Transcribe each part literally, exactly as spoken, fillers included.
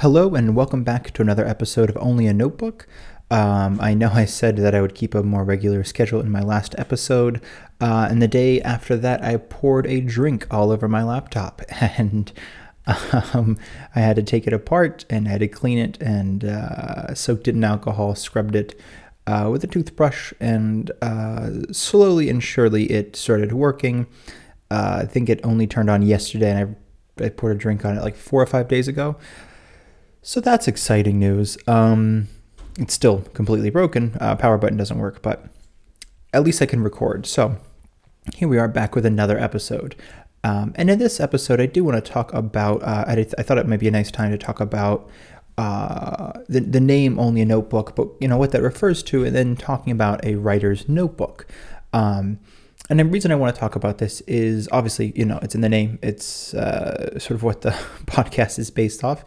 Hello and welcome back to another episode of Only a Notebook. Um, I know I said that I would keep a more regular schedule in my last episode, uh, and the day after that I poured a drink all over my laptop, and um, I had to take it apart, and I had to clean it, and uh, soaked it in alcohol, scrubbed it uh, with a toothbrush, and uh, slowly and surely it started working. Uh, I think it only turned on yesterday, and I, I poured a drink on it like four or five days ago. So that's exciting news. Um, it's still completely broken. Uh, power button doesn't work, but at least I can record. So here we are back with another episode. Um, and in this episode, I do want to talk about, uh, I, I thought it might be a nice time to talk about uh, the, the name Only a Notebook, but you know what that refers to, and then talking about a writer's notebook. Um, and the reason I want to talk about this is obviously, you know, it's in the name. It's uh, sort of what the podcast is based off.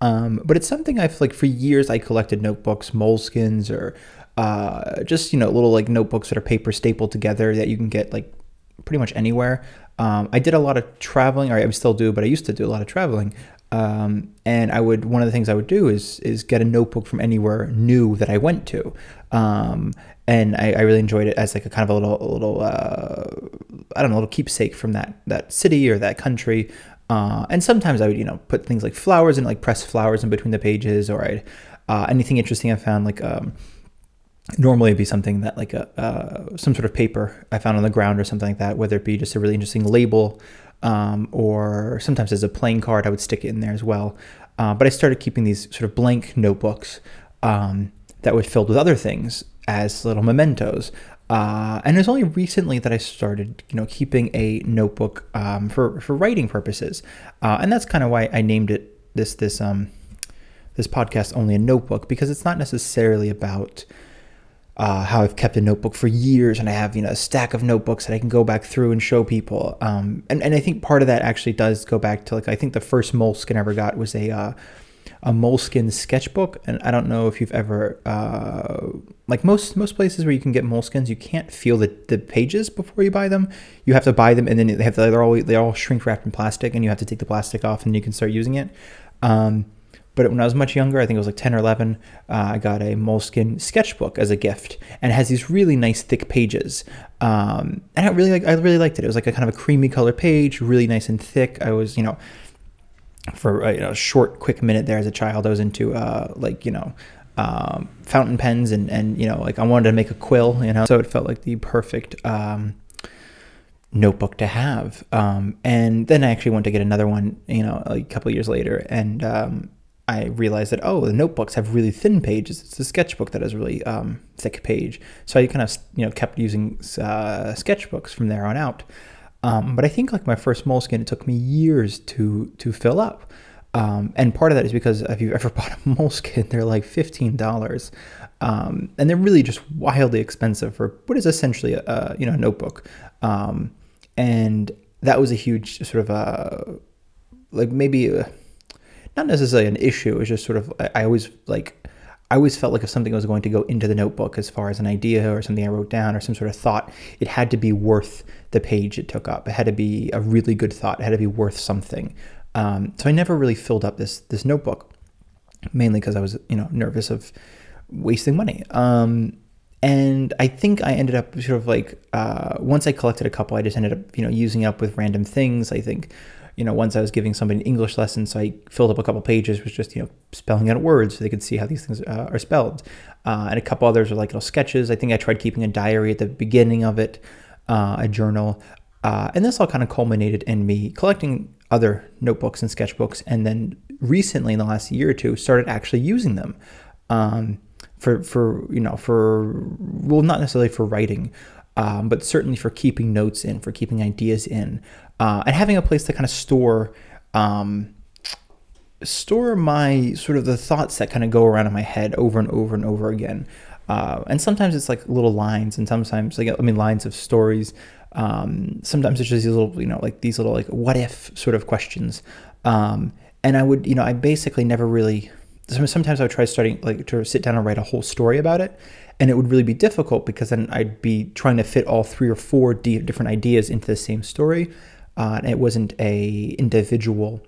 Um, but it's something I've, like, for years I collected notebooks, Moleskines, or uh, just, you know, little, like, notebooks that are paper stapled together that you can get, like, pretty much anywhere. Um, I did a lot of traveling, or I still do, but I used to do a lot of traveling. Um, and I would, one of the things I would do is is get a notebook from anywhere new that I went to. Um, and I, I really enjoyed it as, like, a kind of a little, a little uh, I don't know, a little keepsake from that, that city or that country. Uh, and sometimes I would, you know, put things like flowers and like press flowers in between the pages, or I'd, uh, anything interesting I found, like um, normally it'd be something that like a uh, some sort of paper I found on the ground or something like that, whether it be just a really interesting label um, or sometimes as a playing card, I would stick it in there as well. Uh, but I started keeping these sort of blank notebooks um, that were filled with other things as little mementos. Uh, and it was only recently that I started, you know, keeping a notebook um, for for writing purposes, uh, and that's kind of why I named it this this um this podcast Only a Notebook, because it's not necessarily about uh, how I've kept a notebook for years and I have, you know, a stack of notebooks that I can go back through and show people. Um, and and I think part of that actually does go back to, like, I think the first Moleskine I ever got was a uh, a Moleskine sketchbook, and I don't know if you've ever, uh, like most most places where you can get Moleskines, you can't feel the, the pages before you buy them. You have to buy them, and then they have to, they're all they're all shrink wrapped in plastic, and you have to take the plastic off, and you can start using it. Um, but when I was much younger, I think it was like ten or eleven, uh, I got a Moleskine sketchbook as a gift, and it has these really nice thick pages, um, and I really like I really liked it. It was like a kind of a creamy color page, really nice and thick. I was, you know. For a, you know, short, quick minute there as a child, I was into uh, like, you know, um, fountain pens and, and, you know, like I wanted to make a quill, you know, so it felt like the perfect um, notebook to have. Um, and then I actually went to get another one, you know, like a couple of years later. And um, I realized that, oh, the notebooks have really thin pages. It's the sketchbook that has a really um, thick page. So I kind of, you know, kept using uh, sketchbooks from there on out. Um, but I think, like, my first Moleskine, it took me years to to fill up. Um, and part of that is because if you've ever bought a Moleskine, they're like fifteen dollars. Um, and they're really just wildly expensive for what is essentially a, a you know, a notebook. Um, and that was a huge sort of, uh, like, maybe a, not necessarily an issue. It was just sort of, I, I always, like, I always felt like if something was going to go into the notebook as far as an idea or something I wrote down or some sort of thought, it had to be worth the page it took up. It had to be a really good thought. It had to be worth something. Um, so I never really filled up this this notebook, mainly because I was, you know, nervous of wasting money. Um, and I think I ended up sort of like, uh, once I collected a couple, I just ended up, you know, using up with random things, I think. You know, once I was giving somebody an English lesson, so I filled up a couple pages with just, you know, spelling out words so they could see how these things uh, are spelled. Uh, and a couple others were like little sketches. I think I tried keeping a diary at the beginning of it, uh, a journal. Uh, and this all kind of culminated in me collecting other notebooks and sketchbooks. And then recently, in the last year or two, started actually using them um, for, for, you know, for, well, not necessarily for writing, Um, but certainly for keeping notes in, for keeping ideas in, uh, and having a place to kind of store, um, store my sort of the thoughts that kind of go around in my head over and over and over again. Uh, and sometimes it's like little lines, and sometimes like, I mean, lines of stories. Um, sometimes it's just these little, you know, like these little like what if sort of questions. Um, and I would, you know, I basically never really. Sometimes I would try starting like to sit down and write a whole story about it, and it would really be difficult because then I'd be trying to fit all three or four d- different ideas into the same story, uh, and it wasn't a individual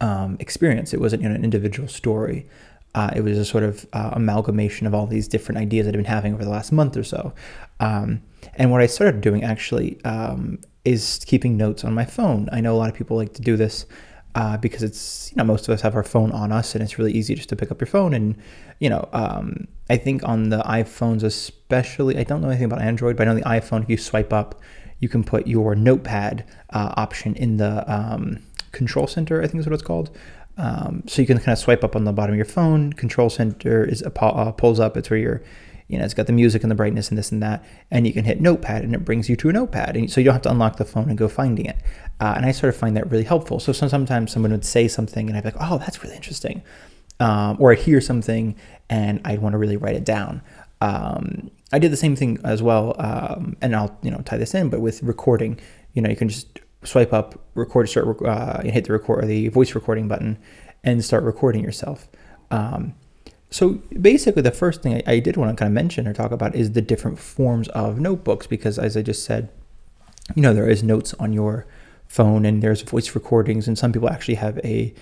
um, experience. It wasn't, you know, an individual story. Uh, it was a sort of uh, amalgamation of all these different ideas that I've been having over the last month or so. Um, and what I started doing actually um, is keeping notes on my phone. I know a lot of people like to do this uh, because it's, you know, most of us have our phone on us and it's really easy just to pick up your phone. And, you know, um, I think on the iPhones especially, I don't know anything about Android, but I know the iPhone, if you swipe up, you can put your notepad uh, option in the um, control center, I think is what it's called. Um, so you can kind of swipe up on the bottom of your phone. Control center is a uh, pulls up. It's where you're, you know, it's got the music and the brightness and this and that. And you can hit notepad and it brings you to a notepad. And so you don't have to unlock the phone and go finding it. Uh, and I sort of find that really helpful. So sometimes someone would say something and I'd be like, oh, that's really interesting. Um, or I'd hear something and I'd want to really write it down. Um, I did the same thing as well. Um, and I'll, you know, tie this in, but with recording, you know, you can just swipe up, record, start, uh, hit the record, the voice recording button, and start recording yourself. Um, so basically, the first thing I, I did want to kind of mention or talk about is the different forms of notebooks, because as I just said, you know, there is notes on your phone and there's voice recordings, and some people actually have a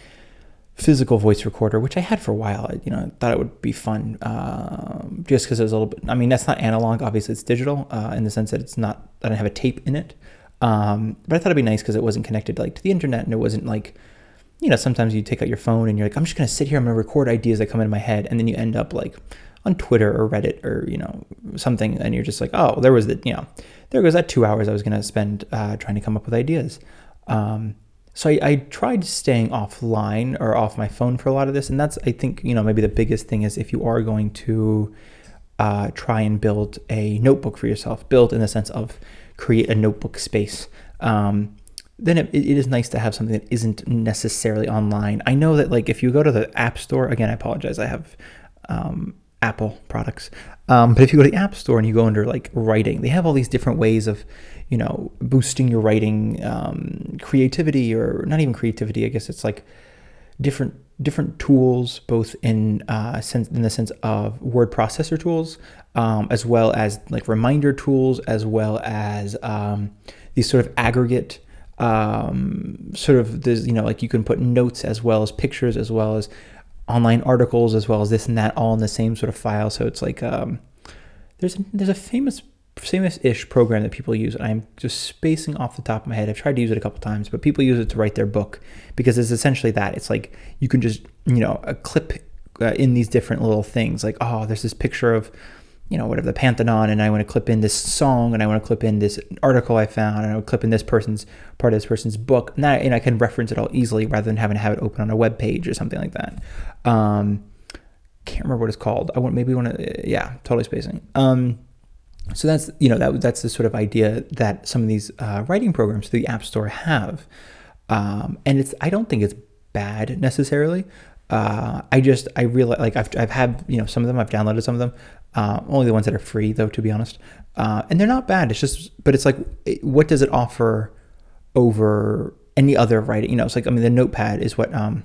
physical voice recorder, which I had for a while. I, you know, thought it would be fun, uh, just because it was a little bit. I mean, that's not analog. Obviously, it's digital uh, in the sense that it's not. I don't have a tape in it. Um, but I thought it'd be nice because it wasn't connected like to the internet, and it wasn't like, you know, sometimes you take out your phone and you're like, I'm just going to sit here, I'm going to record ideas that come into my head. And then you end up like on Twitter or Reddit or, you know, something. And you're just like, oh, there was the, you know, there goes that two hours I was going to spend uh, trying to come up with ideas. Um, so I, I tried staying offline or off my phone for a lot of this. And that's, I think, you know, maybe the biggest thing is if you are going to uh, try and build a notebook for yourself, build in the sense of create a notebook space, um, then it, it is nice to have something that isn't necessarily online. I know that like if you go to the App Store, again, I apologize, I have um, Apple products, um, but if you go to the App Store and you go under like writing, they have all these different ways of, you know, boosting your writing, um, creativity, or not even creativity, I guess it's like different different tools, both in uh, sense in the sense of word processor tools, um, as well as like reminder tools, as well as um, these sort of aggregate um, sort of this, you know, like you can put notes as well as pictures, as well as online articles, as well as this and that, all in the same sort of file. So it's like um, there's a, there's a famous famous-ish program that people use, and I'm just spacing off the top of my head. I've tried to use it a couple times, but people use it to write their book because it's essentially that. It's like you can just, you know, a clip uh, in these different little things. Like, oh, there's this picture of, you know, whatever, the Pantheon, and I want to clip in this song, and I want to clip in this article I found, and I would clip in this person's, part of this person's book. And, that, and I can reference it all easily rather than having to have it open on a web page or something like that. Um, can't remember what it's called. I want maybe want to, yeah, totally spacing. Um, So that's, you know, that that's the sort of idea that some of these uh, writing programs through the App Store have. Um, and it's, I don't think it's bad necessarily. Uh, I just, I realize, like I've, I've had, you know, some of them, I've downloaded some of them, uh, only the ones that are free though, to be honest. Uh, and they're not bad. It's just, but it's like, what does it offer over any other writing? You know, it's like, I mean, the notepad is what, um,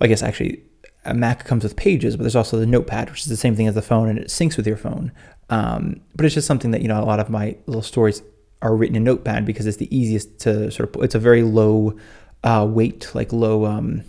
I guess actually a Mac comes with Pages, but there's also the notepad, which is the same thing as the phone, and it syncs with your phone. Um, but it's just something that, you know, a lot of my little stories are written in Notepad because it's the easiest to sort of, it's a very low uh, weight, like low, um,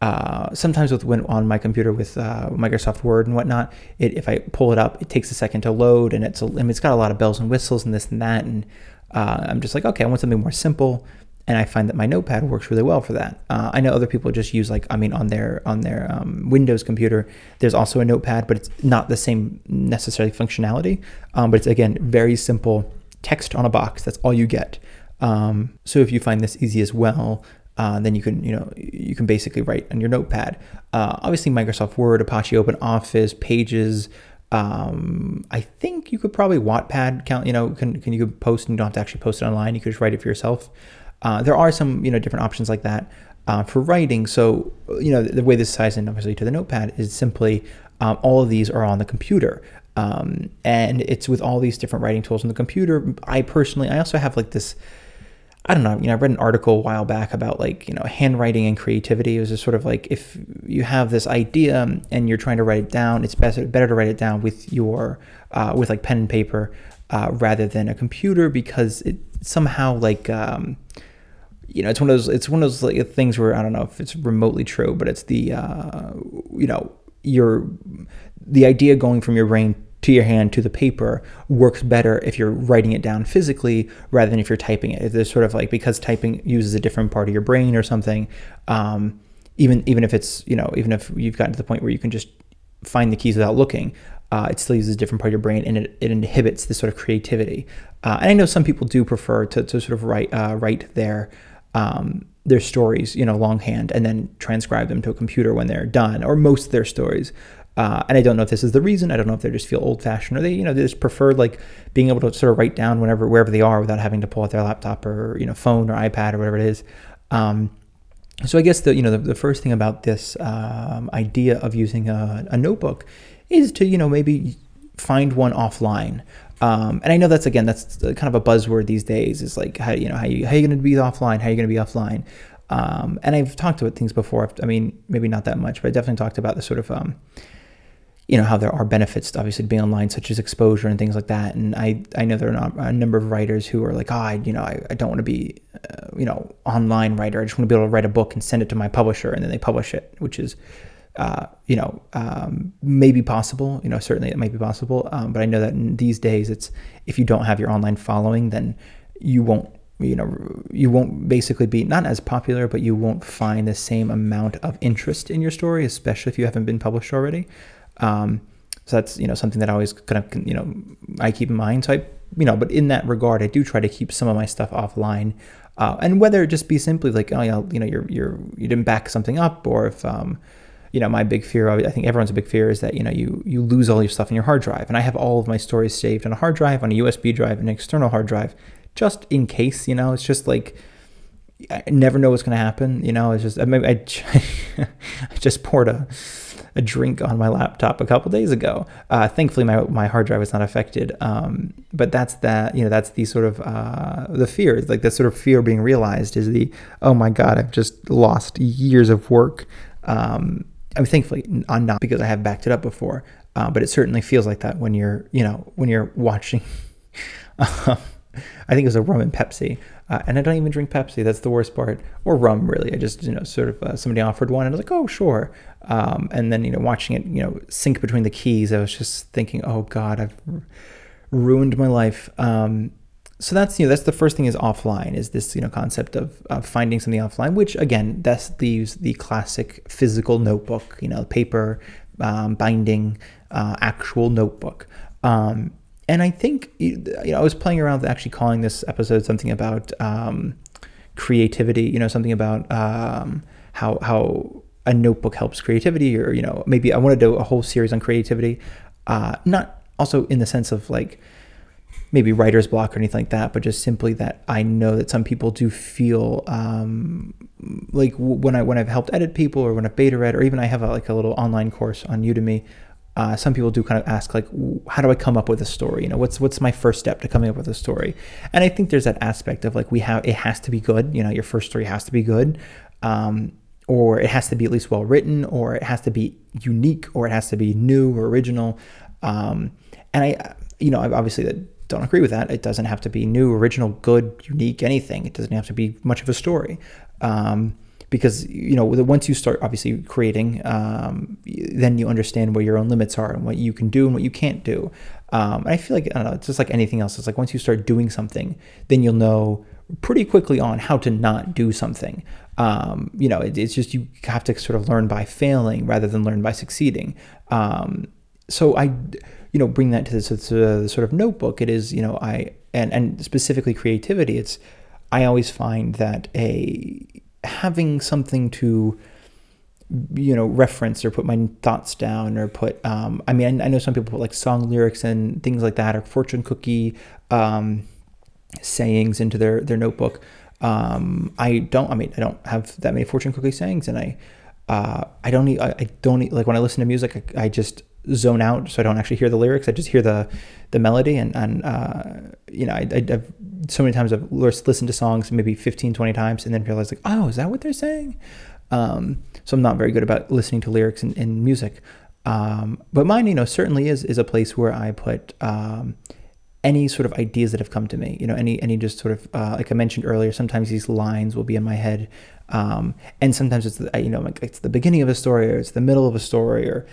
uh, sometimes with when on my computer with uh, Microsoft Word and whatnot, it, if I pull it up, it takes a second to load, and it's, a, I mean, it's got a lot of bells and whistles and this and that. And uh, I'm just like, okay, I want something more simple. And I find that my Notepad works really well for that. Uh, I know other people just use like, I mean, on their on their um, Windows computer, there's also a Notepad, but it's not the same necessarily functionality. Um, but it's, again, very simple text on a box. That's all you get. Um, so if you find this easy as well, uh, then you can, you know, you can basically write on your Notepad. Uh, obviously, Microsoft Word, Apache OpenOffice, Pages. Um, I think you could probably Wattpad count. You know, can can you could post and you don't have to actually post it online. You could just write it for yourself. Uh, there are some, you know, different options like that uh, for writing. So, you know, the, the way this ties in obviously to the Notepad is simply um, all of these are on the computer, um, and it's with all these different writing tools on the computer. I personally, I also have like this. I don't know. You know, I read an article a while back about like, you know, handwriting and creativity. It was just sort of like if you have this idea and you're trying to write it down, it's better better to write it down with your uh, with like pen and paper uh, rather than a computer because it somehow like. Um, you know, it's one of those, it's one of those like, things where I don't know if it's remotely true, but it's the, uh, you know, your, the idea going from your brain to your hand to the paper works better if you're writing it down physically rather than if you're typing it. There's sort of like, because typing uses a different part of your brain or something. Um, even, even if it's, you know, even if you've gotten to the point where you can just find the keys without looking, uh, it still uses a different part of your brain, and it, it inhibits this sort of creativity. Uh, and I know some people do prefer to, to sort of write, uh, write their, um, their stories, you know, longhand, and then transcribe them to a computer when they're done, or most of their stories. Uh, and I don't know if this is the reason. I don't know if they just feel old-fashioned, or they, you know, they just prefer like being able to sort of write down whenever, wherever they are, without having to pull out their laptop or, you know, phone or iPad or whatever it is. Um, so I guess the, you know, the, the first thing about this um, idea of using a, a notebook is to, you know, maybe find one offline. Um, and I know that's, again, that's kind of a buzzword these days, is like, how, you know, how you how you going to be offline? How are you going to be offline? Um, and I've talked about things before. I mean, maybe not that much, but I definitely talked about the sort of, um, you know, how there are benefits to obviously being online, such as exposure and things like that. And I, I know there are a number of writers who are like, oh, I, you know, I, I don't want to be, uh, you know, online writer. I just want to be able to write a book and send it to my publisher, and then they publish it, which is, uh, you know, um, maybe possible. You know, certainly it might be possible. Um, but I know that in these days, it's, if you don't have your online following, then you won't, you know, you won't basically be not as popular, but you won't find the same amount of interest in your story, especially if you haven't been published already. Um, so that's, you know, something that I always kind of, you know, I keep in mind. So I, you know, but in that regard, I do try to keep some of my stuff offline, uh, and whether it just be simply like, oh, yeah, you know, you're, you're, you didn't back something up, or if, um, you know, my big fear, I think everyone's big fear is that, you know, you, you lose all your stuff in your hard drive. And I have all of my stories saved on a hard drive, on a U S B drive, an external hard drive, just in case, you know. It's just like, I never know what's going to happen. You know, it's just, I mean, I, I just poured a, a drink on my laptop a couple days ago. Uh, thankfully, my, my hard drive was not affected. Um, but that's that, you know, that's the sort of, uh, the fear, like the sort of fear being realized is the, oh my God, I've just lost years of work. Um, I mean, thankfully, I'm not, because I have backed it up before. Uh, but it certainly feels like that when you're, you know, when you're watching, uh, I think it was a rum and Pepsi. Uh, and I don't even drink Pepsi. That's the worst part. Or rum, really. I just, you know, sort of, uh, somebody offered one, and I was like, oh, sure. Um, and then, you know, watching it, you know, sink between the keys, I was just thinking, oh God, I've r- ruined my life. Um, so that's, you know, that's the first thing is offline, is this, you know, concept of, of finding something offline, which again, that's the, the classic physical notebook, you know, paper, um, binding, uh, actual notebook. Um, And I think, you know, I was playing around with actually calling this episode something about um, creativity, you know, something about um, how how a notebook helps creativity, or, you know, maybe I want to do a whole series on creativity, uh, not also in the sense of like maybe writer's block or anything like that, but just simply that I know that some people do feel um, like when, I, when I've helped edit people, or when I've beta read, or even I have a, like a little online course on Udemy. Uh, some people do kind of ask, like, how do I come up with a story? You know, what's what's my first step to coming up with a story? And I think there's that aspect of like, we have, it has to be good. You know, your first story has to be good, um, or it has to be at least well written, or it has to be unique, or it has to be new or original. Um, and I, you know, I obviously don't agree with that. It doesn't have to be new, original, good, unique, anything. It doesn't have to be much of a story. Um, Because, you know, once you start obviously creating, um, then you understand where your own limits are and what you can do and what you can't do. Um, and I feel like, I don't know, it's just like anything else. It's like once you start doing something, then you'll know pretty quickly on how to not do something. Um, you know, it, it's just you have to sort of learn by failing rather than learn by succeeding. Um, so I, you know, bring that to this, to the sort of notebook. It is, you know, I, and, and specifically creativity, it's, I always find that a... having something to, you know, reference or put my thoughts down, or put, um, I mean, I, I know some people put like song lyrics and things like that, or fortune cookie um, sayings into their, their notebook. Um, I don't, I mean, I don't have that many fortune cookie sayings, and I, uh, I don't, I, I don't, like when I listen to music, I, I just zone out. So I don't actually hear the lyrics. I just hear the, the melody. And, and, uh, you know, I, I, I've, so many times I've listened to songs maybe fifteen, twenty times, and then realized like, oh, is that what they're saying? Um, so I'm not very good about listening to lyrics and, and music. Um, but mine, you know, certainly is, is a place where I put, um, any sort of ideas that have come to me, you know, any, any just sort of, uh, like I mentioned earlier, sometimes these lines will be in my head. Um, and sometimes it's, the, you know, like it's the beginning of a story, or it's the middle of a story, or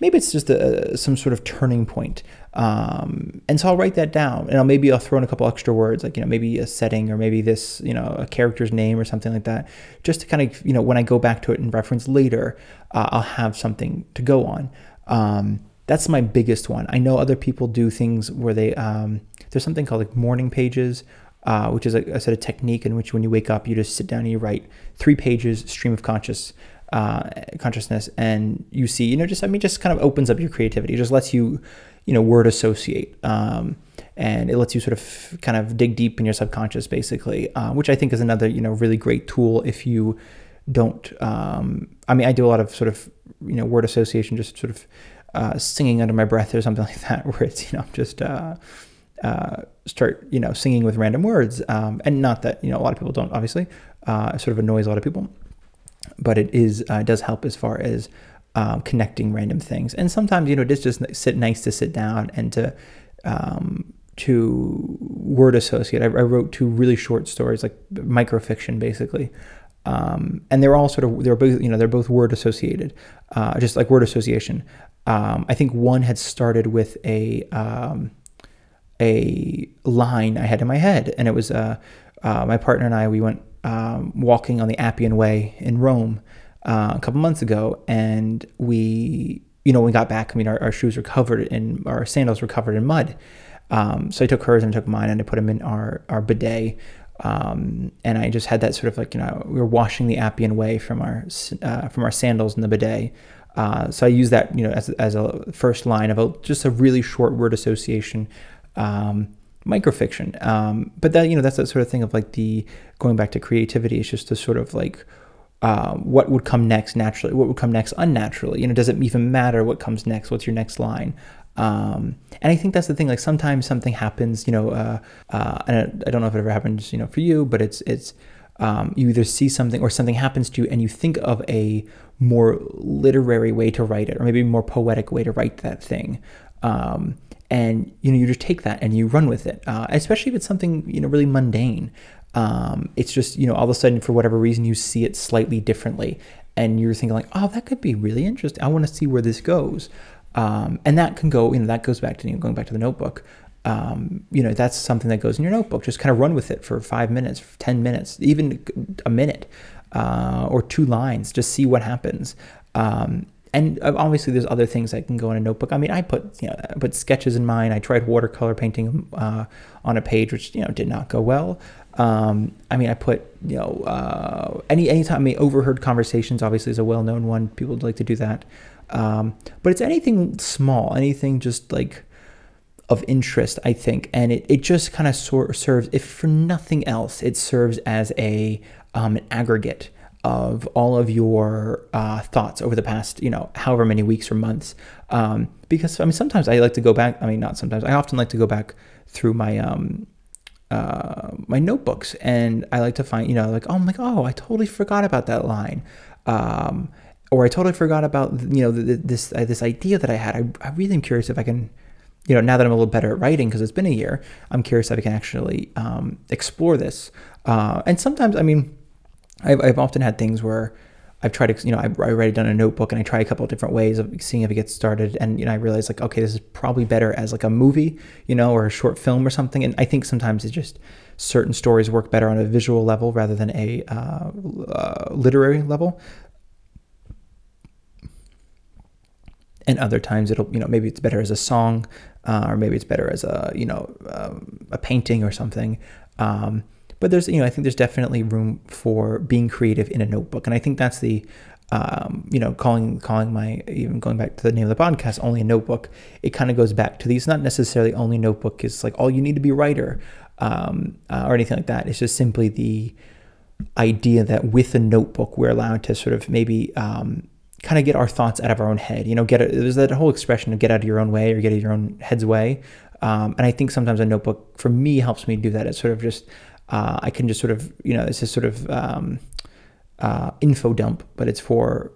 maybe it's just a, some sort of turning point. Um, and so I'll write that down, and I'll maybe I'll throw in a couple extra words, like, you know, maybe a setting, or maybe this, you know, a character's name or something like that, just to kind of, you know, when I go back to it and reference later, uh, I'll have something to go on. Um, That's my biggest one. I know other people do things where they, um, there's something called like morning pages, uh, which is a, a set of technique in which when you wake up, you just sit down and you write three pages, stream of conscious, uh, consciousness. And you see, you know, just, I mean, just kind of opens up your creativity. It just lets you, you know, word associate. Um, and it lets you sort of kind of dig deep in your subconscious basically, uh, which I think is another, you know, really great tool if you don't, um, I mean, I do a lot of sort of, you know, word association, just sort of, Uh, singing under my breath or something like that, where it's, you know, just uh, uh, start, you know, singing with random words. Um, and not that, you know, a lot of people don't, obviously, uh, it sort of annoys a lot of people, but it is, uh, does help as far as um, connecting random things. And sometimes, you know, it is just sit nice to sit down and to, um, to word associate. I, I wrote two really short stories, like microfiction basically. Um, and they're all sort of, they're both, you know, they're both word associated, uh, just like word association. Um, I think one had started with a, um, a line I had in my head, and it was, uh, uh, my partner and I, we went, um, walking on the Appian Way in Rome, uh, a couple months ago. And we, you know, when we got back, I mean, our, our shoes were covered in, our sandals were covered in mud. Um, so I took hers and I took mine, and I put them in our, our bidet. Um, and I just had that sort of like, you know, we were washing the Appian Way from our, uh, from our sandals in the bidet. Uh, so I use that, you know, as, as a first line of a, just a really short word association, um, microfiction. Um, but that, you know, that's that sort of thing of like the, going back to creativity, it's just the sort of like, uh, what would come next naturally, what would come next unnaturally, you know, does it even matter what comes next? What's your next line? Um, and I think that's the thing, like sometimes something happens, you know, uh, uh, and I don't know if it ever happens, you know, for you, but it's, it's, um, you either see something or something happens to you and you think of a more literary way to write it, or maybe a more poetic way to write that thing. Um, and, you know, you just take that and you run with it, uh, especially if it's something, you know, really mundane. Um, it's just, you know, all of a sudden, for whatever reason, you see it slightly differently and you're thinking like, oh, that could be really interesting. I want to see where this goes. Um, and that can go, you know, that goes back to, you know, going back to the notebook. Um, you know, that's something that goes in your notebook. Just kind of run with it for five minutes, ten minutes, even a minute, uh, or two lines. Just see what happens. Um, and obviously, there's other things that can go in a notebook. I mean, I put, you know, I put sketches in mine. I tried watercolor painting uh, on a page, which, you know, did not go well. Um, I mean, I put, you know, uh, any anytime I mean, overheard conversations. Obviously, is a well-known one. People would like to do that. Um, but it's anything small, anything just like of interest, I think. And it, it just kind of sort of serves, if for nothing else, it serves as a, um, an aggregate of all of your, uh, thoughts over the past, you know, however many weeks or months. Um, because I mean, sometimes I like to go back, I mean, not sometimes, I often like to go back through my, um, uh, my notebooks, and I like to find, you know, like, oh, I'm like, oh, I totally forgot about that line. Um, or I totally forgot about, you know, this, uh, this idea that I had. I, I really am curious if I can, you know, now that I'm a little better at writing, because it's been a year, I'm curious if I can actually, um, explore this. Uh, and sometimes, I mean, I've, I've often had things where I've tried to, you know, I, I write it down in a notebook and I try a couple of different ways of seeing if it gets started. And, you know, I realize like, okay, this is probably better as like a movie, you know, or a short film or something. And I think sometimes it's just certain stories work better on a visual level rather than a, uh, uh literary level. And other times it'll, you know, maybe it's better as a song, uh, or maybe it's better as a, you know, um, a painting or something. Um, but there's, you know, I think there's definitely room for being creative in a notebook. And I think that's the, um, you know, calling, calling my, even going back to the name of the podcast, Only a Notebook, it kind of goes back to these, not necessarily only notebook is like, all you need to be a writer, um, uh, or anything like that. It's just simply the idea that with a notebook, we're allowed to sort of maybe, um, kind of get our thoughts out of our own head, you know, get it. There's that whole expression of get out of your own way or get out of your own head's way. Um, and I think sometimes a notebook for me helps me do that. It's sort of just, uh, I can just sort of, you know, it's just sort of, um, uh, info dump, but it's for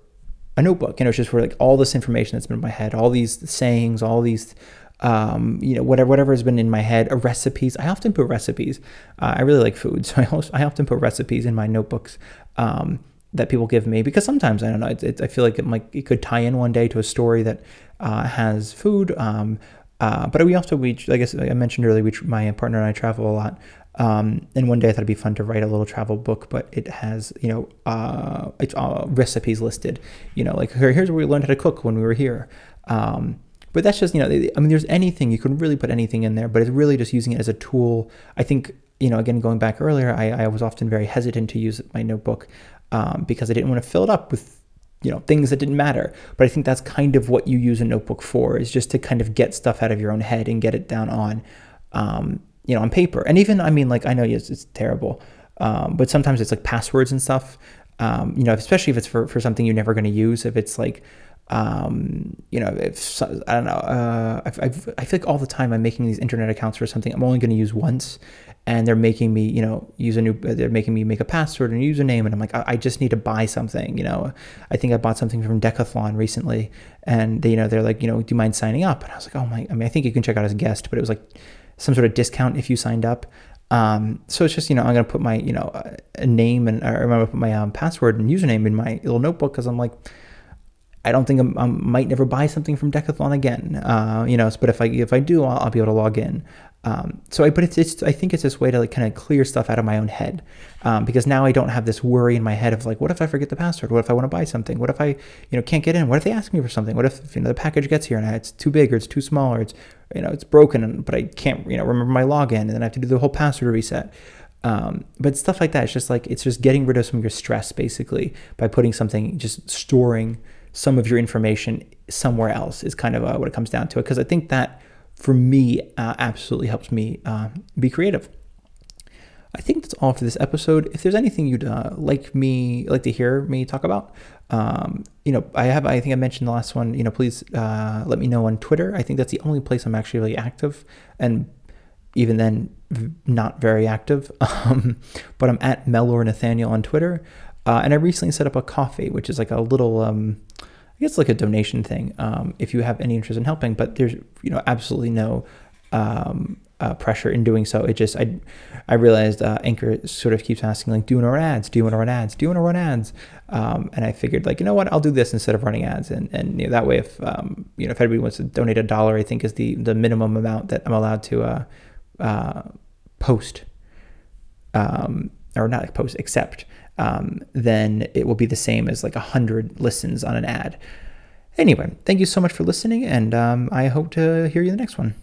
a notebook, you know, it's just for like all this information that's been in my head, all these sayings, all these, um, you know, whatever whatever has been in my head, or recipes. I often put recipes. Uh, I really like food, so I, also, I often put recipes in my notebooks um, that people give me, because sometimes, I don't know, it, it, I feel like it, might, it could tie in one day to a story that uh, has food. Um, uh, but we also, we, I guess I mentioned earlier, we, my partner and I travel a lot. Um, and one day I thought it'd be fun to write a little travel book, but it has, you know, uh, it's all recipes listed, you know, like here's where we learned how to cook when we were here. Um, but that's just, you know, I mean, there's anything, you can really put anything in there, but it's really just using it as a tool. I think, you know, again, going back earlier, I, I was often very hesitant to use my notebook, um, because I didn't want to fill it up with, you know, things that didn't matter. But I think that's kind of what you use a notebook for, is just to kind of get stuff out of your own head and get it down on, um, you know, on paper. And even, I mean, like, I know it's, it's terrible, um, but sometimes it's like passwords and stuff, um, you know, especially if it's for, for something you're never going to use. If it's like, um, you know, if, I don't know, uh, I, I, I feel like all the time I'm making these internet accounts for something I'm only going to use once, and they're making me, you know, use a new, they're making me make a password and a username. And I'm like, I, I just need to buy something, you know, I think I bought something from Decathlon recently, and they, you know, they're like, you know, do you mind signing up? And I was like, oh my, I mean, I think you can check out as a guest, but it was like some sort of discount if you signed up. Um, so it's just, you know, I'm going to put my, you know, a name and I remember put my um, password and username in my little notebook, because I'm like, I don't think I'm, I might never buy something from Decathlon again, uh, you know, but if I if I do, I'll, I'll be able to log in. Um, so I, but it's, it's, I think it's this way to like kind of clear stuff out of my own head, um, because now I don't have this worry in my head of like, what if I forget the password? What if I want to buy something? What if I, you know, can't get in? What if they ask me for something? What if, you know, the package gets here and it's too big or it's too small or it's, you know, it's broken, but I can't, you know, remember my login, and then I have to do the whole password reset. Um, but stuff like that, it's just like, it's just getting rid of some of your stress basically by putting something, just storing some of your information somewhere else is kind of uh, what it comes down to it. 'Cause I think that, for me, uh, absolutely helps me uh, be creative. I think that's all for this episode. If there's anything you'd uh, like me, like to hear me talk about, um, you know, I have, I think I mentioned the last one, you know, please uh, let me know on Twitter. I think that's the only place I'm actually really active, and even then not very active, um, but I'm at Melor Nathaniel on Twitter. Uh, and I recently set up a Ko-fi, which is like a little, um, it's like a donation thing, um, if you have any interest in helping, but there's, you know, absolutely no um, uh, pressure in doing so. It just, I I realized uh, Anchor sort of keeps asking, like, do you want to run ads? Do you want to run ads? Do you want to run ads? Um, and I figured, like, you know what, I'll do this instead of running ads. And, and you know, that way, if, um, you know, if anybody wants to donate a dollar, I think is the, the minimum amount that I'm allowed to uh, uh, post, um, or not post, accept. Um, then it will be the same as like a hundred listens on an ad. Anyway, thank you so much for listening, and um, I hope to hear you in the next one.